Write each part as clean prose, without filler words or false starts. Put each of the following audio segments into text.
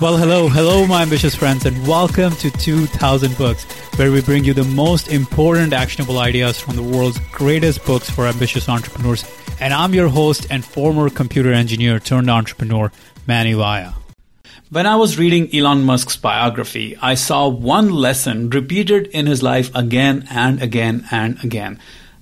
Well, hello, my ambitious friends, and welcome to 2000 Books, where we bring you the most important actionable ideas from the world's greatest books for ambitious entrepreneurs. And I'm your host and former computer engineer turned entrepreneur, Manny Laya. When I was reading Elon Musk's biography, I saw one lesson repeated in his life again and again and again.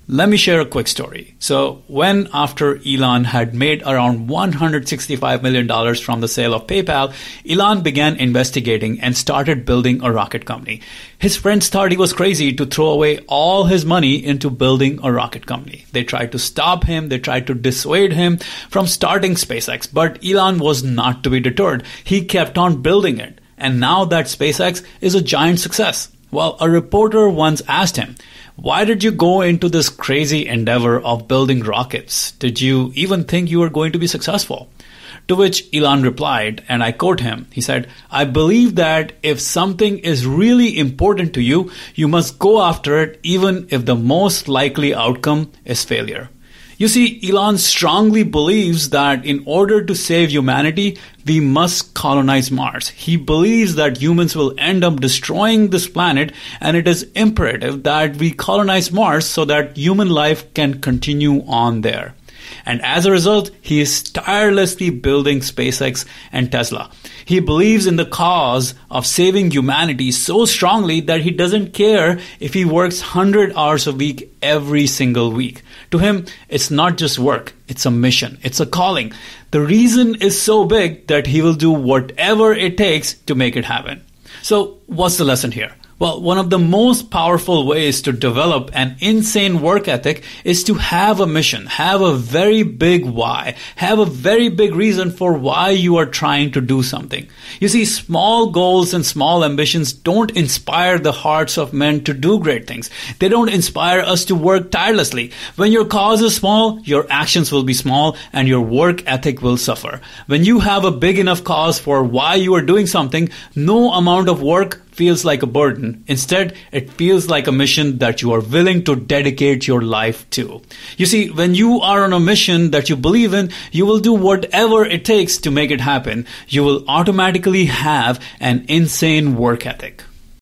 Let me share a quick story. So when after Elon had made around $165 million from the sale of PayPal, Elon began investigating and started building a rocket company. His friends thought he was crazy to throw away all his money into building a rocket company. They tried to stop him. They tried to dissuade him from starting SpaceX. But Elon was not to be deterred. He kept on building it. And now that SpaceX is a giant success. Well, a reporter once asked him, "Why did you go into this crazy endeavor of building rockets? Did you even think you were going to be successful?" To which Elon replied, and I quote him, he said, "I believe that if something is really important to you, you must go after it even if the most likely outcome is failure." You see, Elon strongly believes that in order to save humanity, we must colonize Mars. He believes that humans will end up destroying this planet, and it is imperative that we colonize Mars so that human life can continue on there. And as a result, he is tirelessly building SpaceX and Tesla. He believes in the cause of saving humanity so strongly that he doesn't care if he works 100 hours a week every single week. To him, it's not just work. It's a mission. It's a calling. The reason is so big that he will do whatever it takes to make it happen. So what's the lesson here? Well, one of the most powerful ways to develop an insane work ethic is to have a mission, have a very big why, have a very big reason for why you are trying to do something. You see, small goals and small ambitions don't inspire the hearts of men to do great things. They don't inspire us to work tirelessly. When your cause is small, your actions will be small and your work ethic will suffer. When you have a big enough cause for why you are doing something, no amount of work feels like a burden. Instead, it feels like a mission that you are willing to dedicate your life to. You see, when you are on a mission that you believe in, you will do whatever it takes to make it happen. You will automatically have an insane work ethic.